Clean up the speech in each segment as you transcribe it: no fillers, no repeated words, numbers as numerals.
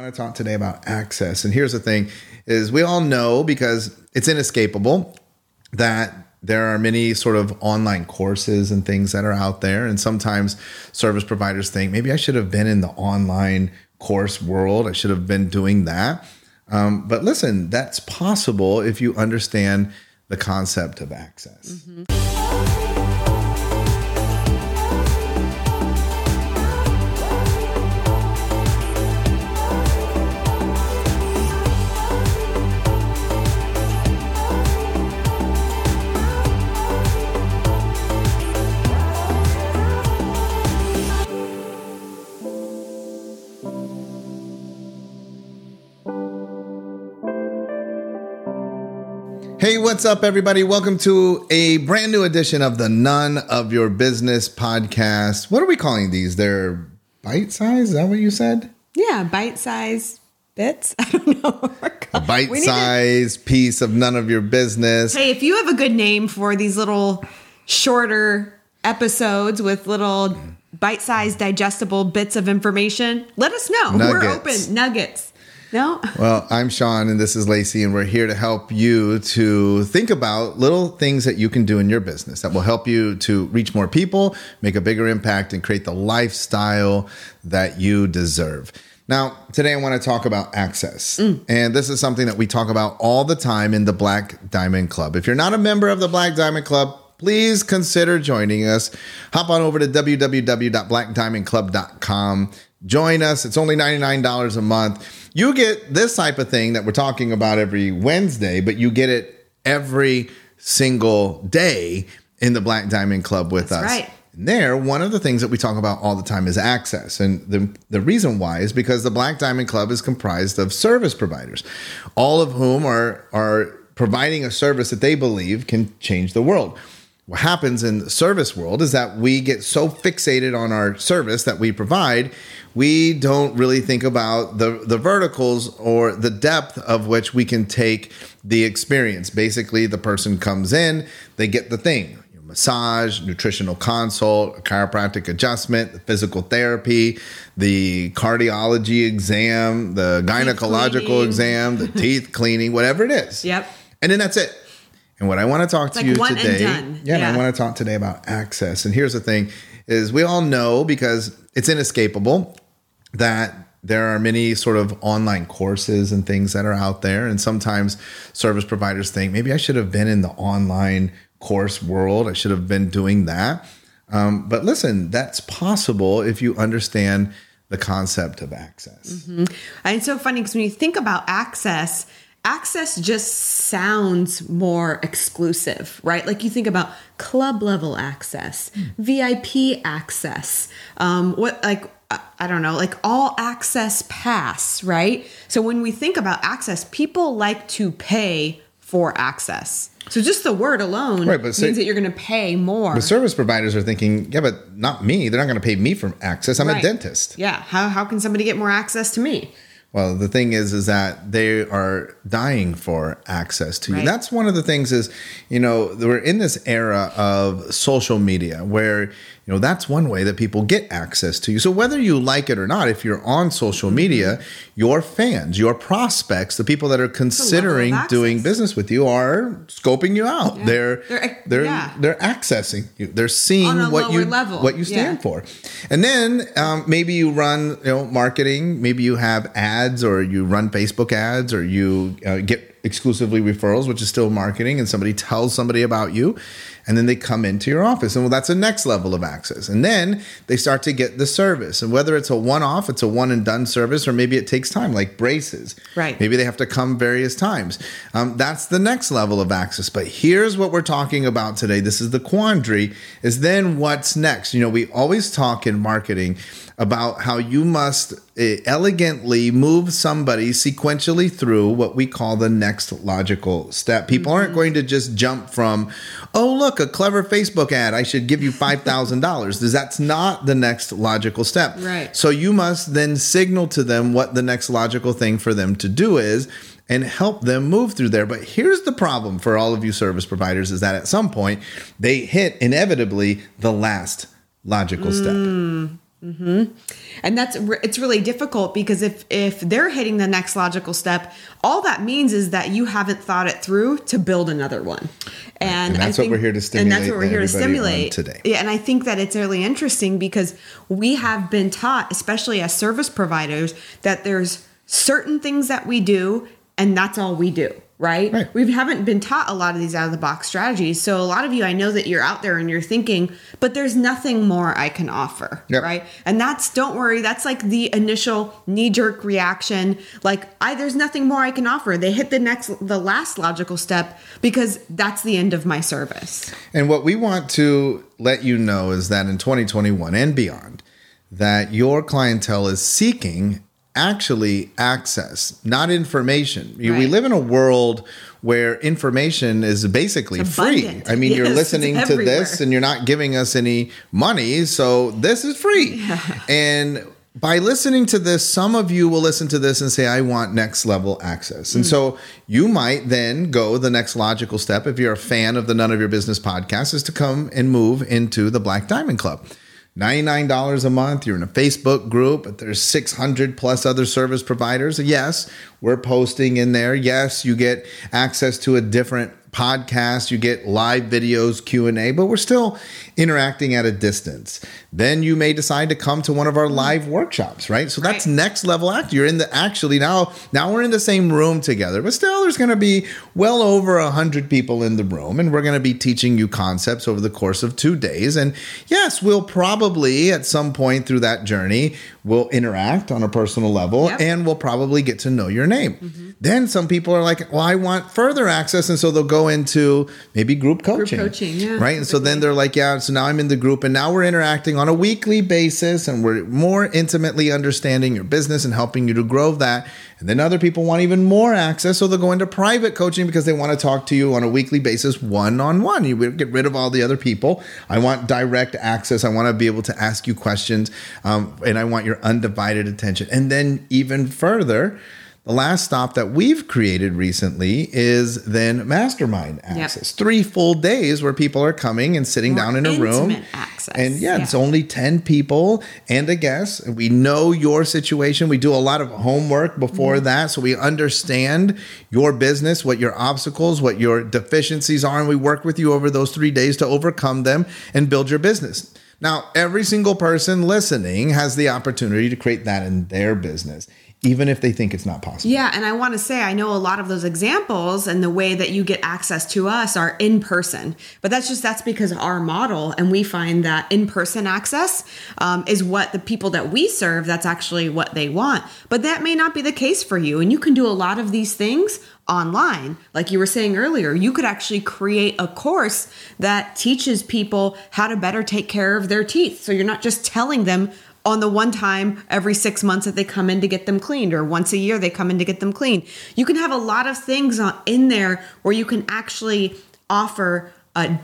want to talk today about access. And here's the thing is we all know, because it's inescapable, that there are many sort of online courses and things that are out there. And sometimes service providers think, maybe I should have been in the online course world. I should have been doing that. But listen, that's possible if you understand the concept of access. Mm-hmm. Hey, what's up, everybody? Welcome to a brand new edition of the None of Your Business podcast. What are we calling these? They're bite size? Is that what you said? Yeah, bite size bits. I don't know. A bite size piece of None of Your Business. Hey, if you have a good name for these little shorter episodes with little bite-sized digestible bits of information, let us know. Nuggets. We're open. Nuggets. No. Well, I'm Sean and this is Lacey, and we're here to help you to think about little things that you can do in your business that will help you to reach more people, make a bigger impact, and create the lifestyle that you deserve. Now, today I want to talk about access. And this is something that we talk about all the time in the Black Diamond Club. If you're not a member of the Black Diamond Club, please consider joining us. Hop on over to www.blackdiamondclub.com. Join us. It's only $99 a month. You get this type of thing that we're talking about every Wednesday, but you get it every single day in the Black Diamond Club with us. That's right. And there, one of the things that we talk about all the time is access. And the reason why is because the Black Diamond Club is comprised of service providers, all of whom are providing a service that they believe can change the world. What happens in the service world is that we get so fixated on our service that we provide, we don't really think about the verticals or the depth of which we can take the experience. Basically, the person comes in, they get the thing. Massage, nutritional consult, a chiropractic adjustment, the physical therapy, the cardiology exam, the gynecological exam, the teeth cleaning, whatever it is. Yep. And then that's it. And what I want to talk to you today, I want to talk today about access. And here's the thing is we all know, because it's inescapable, that there are many sort of online courses and things that are out there. And sometimes service providers think, maybe I should have been in the online course world. I should have been doing that. But listen, that's possible if you understand the concept of access. Mm-hmm. And it's so funny because when you think about access, access just sounds more exclusive, right? Like you think about club level access, VIP access, all access pass, right? So when we think about access, people like to pay for access. So just the word alone means that you're going to pay more. But service providers are thinking, yeah, but not me. They're not going to pay me for access. I'm a dentist. Yeah. How can somebody get more access to me? Well, the thing is that they are dying for access to you. Right. That's one of the things is, we're in this era of social media where, that's one way that people get access to you. So whether you like it or not, if you're on social media, your fans, your prospects, the people that are considering doing business with you are scoping you out. Yeah. They're accessing you. They're seeing what you stand for. And then maybe you run marketing. Maybe you have ads, or you run Facebook ads, or you get exclusively referrals, which is still marketing, and somebody tells somebody about you, and then they come into your office. And that's the next level of access. And then they start to get the service. And whether it's a one-off, it's a one-and-done service, or maybe it takes time, like braces. Right. Maybe they have to come various times. That's the next level of access. But here's what we're talking about today. This is the quandary, is then what's next? We always talk in marketing about how you must elegantly move somebody sequentially through what we call the next logical step. People aren't going to just jump from, oh, look, a clever Facebook ad, I should give you $5,000. That's not the next logical step. Right. So you must then signal to them what the next logical thing for them to do is and help them move through there. But here's the problem for all of you service providers is that at some point they hit inevitably the last logical step. Mm-hmm. And it's really difficult because if they're hitting the next logical step, all that means is that you haven't thought it through to build another one. And that's what we're here to stimulate. And that's what we're here to stimulate today. Yeah. And I think that it's really interesting because we have been taught, especially as service providers, that there's certain things that we do and that's all we do. Right? We haven't been taught a lot of these out of the box strategies. So a lot of you, I know that you're out there and you're thinking, but there's nothing more I can offer. Yep. Right. And don't worry. That's like the initial knee jerk reaction. Like there's nothing more I can offer. They hit the last logical step because that's the end of my service. And what we want to let you know is that in 2021 and beyond, that your clientele is seeking actually access, not information. Right. We live in a world where information is basically free. I mean, yes, you're listening to this and you're not giving us any money, so this is free. Yeah. And by listening to this, some of you will listen to this and say, I want next level access. And so you might then go the next logical step, if you're a fan of the None of Your Business podcast, is to come and move into the Black Diamond Club. $99 a month. You're in a Facebook group, but there's 600 plus other service providers. Yes, we're posting in there. Yes, you get access to a different podcast. You get live videos, Q&A, but we're still interacting at a distance. Then you may decide to come to one of our live workshops, right? So that's next level act. You're in the now we're in the same room together, but still there's going to be well over 100 people in the room, and we're going to be teaching you concepts over the course of 2 days. And yes, we'll probably at some point through that journey, we'll interact on a personal level, and we'll probably get to know your name. Mm-hmm. Then some people are like, well, I want further access. And so they'll go into maybe group coaching, right? And so then they're like, so now I'm in the group and now we're interacting on a weekly basis and we're more intimately understanding your business and helping you to grow that. And then other people want even more access. So they'll go into private coaching because they want to talk to you on a weekly basis, one-on-one. You get rid of all the other people. I want direct access. I want to be able to ask you questions, and I want your undivided attention. And then even further, the last stop that we've created recently is then mastermind access. Yep. 3 full days where people are coming and sitting down in a room. Access. And it's only 10 people and a guest. We know your situation. We do a lot of homework before that. So we understand your business, what your obstacles, what your deficiencies are. And we work with you over those 3 days to overcome them and build your business. Now, every single person listening has the opportunity to create that in their business, even if they think it's not possible. Yeah. And I want to say, I know a lot of those examples and the way that you get access to us are in person, but that's because of our model. And we find that in-person access is what the people that we serve, that's actually what they want, but that may not be the case for you. And you can do a lot of these things online. Like you were saying earlier, you could actually create a course that teaches people how to better take care of their teeth. So you're not just telling them on the one time every 6 months that they come in to get them cleaned, or once a year they come in to get them cleaned. You can have a lot of things in there where you can actually offer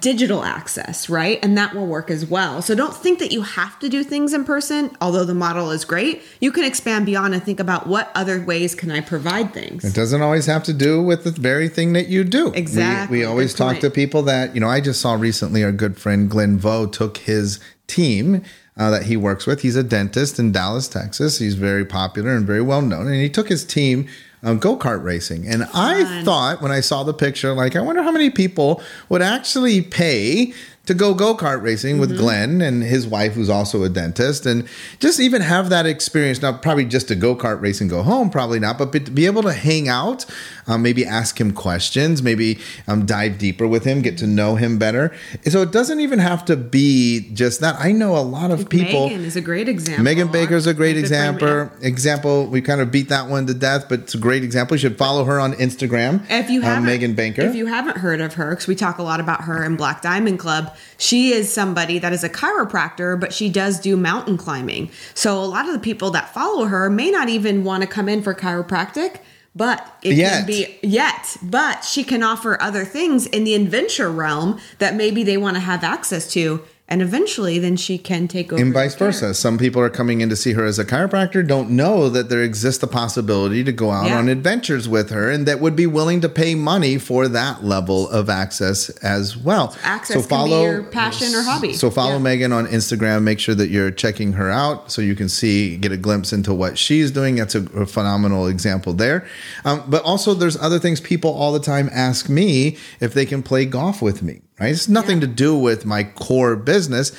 digital access, right? And that will work as well. So don't think that you have to do things in person, although the model is great. You can expand beyond and think about what other ways can I provide things. It doesn't always have to do with the very thing that you do. Exactly. We always talk to people that, I just saw recently our good friend Glenn Vo took his team that he works with. He's a dentist in Dallas, Texas. He's very popular and very well known. And he took his team go-kart racing. And I thought when I saw the picture, I wonder how many people would actually pay to go-kart racing with Glenn and his wife, who's also a dentist, and just even have that experience. Now, probably just to go-kart race and go home, probably not, but be able to hang out, maybe ask him questions, maybe dive deeper with him, get to know him better. So it doesn't even have to be just that. I know a lot of people. Megan is a great example. Megan Baker is a great example. We kind of beat that one to death, but it's a great example. You should follow her on Instagram. Megan Baker. If you haven't heard of her, because we talk a lot about her in Black Diamond Club, she is somebody that is a chiropractor, but she does do mountain climbing. So a lot of the people that follow her may not even want to come in for chiropractic. But she can offer other things in the adventure realm that maybe they want to have access to. And eventually, then she can take over. And vice versa. Some people are coming in to see her as a chiropractor, don't know that there exists the possibility to go out on adventures with her, and that would be willing to pay money for that level of access as well. Access can be your passion or hobby. So follow Megan on Instagram. Make sure that you're checking her out so you can see, get a glimpse into what she's doing. That's a phenomenal example there. But also, there's other things people all the time ask me if they can play golf with me. Right? It's nothing to do with my core business.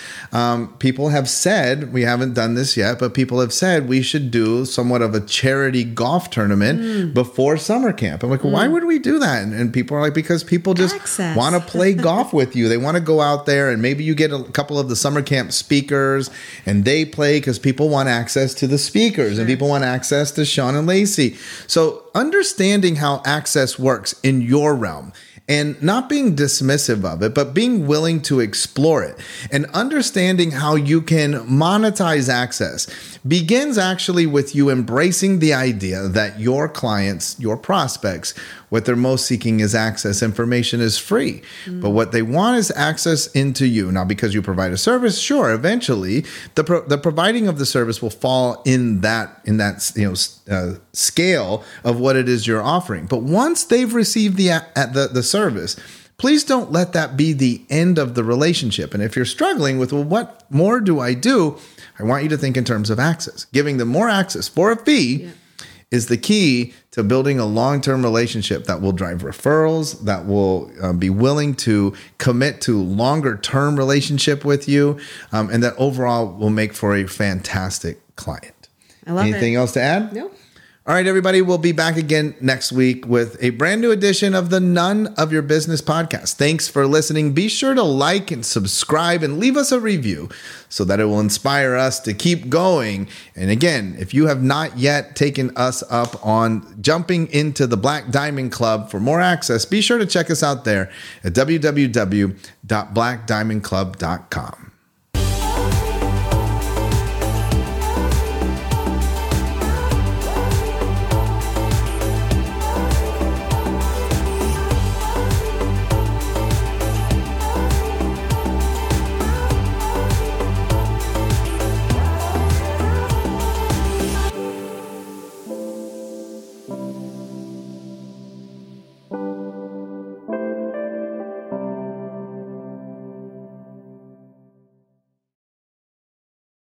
People have said, we haven't done this yet, but people have said we should do somewhat of a charity golf tournament before summer camp. I'm like, why would we do that? And people are like, because people just want to play golf with you. They want to go out there, and maybe you get a couple of the summer camp speakers and they play because people want access to the speakers and people want access to Sean and Lacey. So understanding how access works in your realm. And not being dismissive of it, but being willing to explore it and understanding how you can monetize access begins actually with you embracing the idea that your clients, your prospects, what they're most seeking is access. Information is free, but what they want is access into you. Now, because you provide a service, sure, eventually the providing of the service will fall in that scale of what it is you're offering. But once they've received the service, please don't let that be the end of the relationship. And if you're struggling with, well, what more do? I want you to think in terms of access. Giving them more access for a fee is the key to building a long-term relationship that will drive referrals, that will be willing to commit to longer-term relationship with you, and that overall will make for a fantastic client. I love Anything else to add? No. All right, everybody, we'll be back again next week with a brand new edition of the None of Your Business podcast. Thanks for listening. Be sure to like and subscribe and leave us a review so that it will inspire us to keep going. And again, if you have not yet taken us up on jumping into the Black Diamond Club for more access, be sure to check us out there at www.blackdiamondclub.com.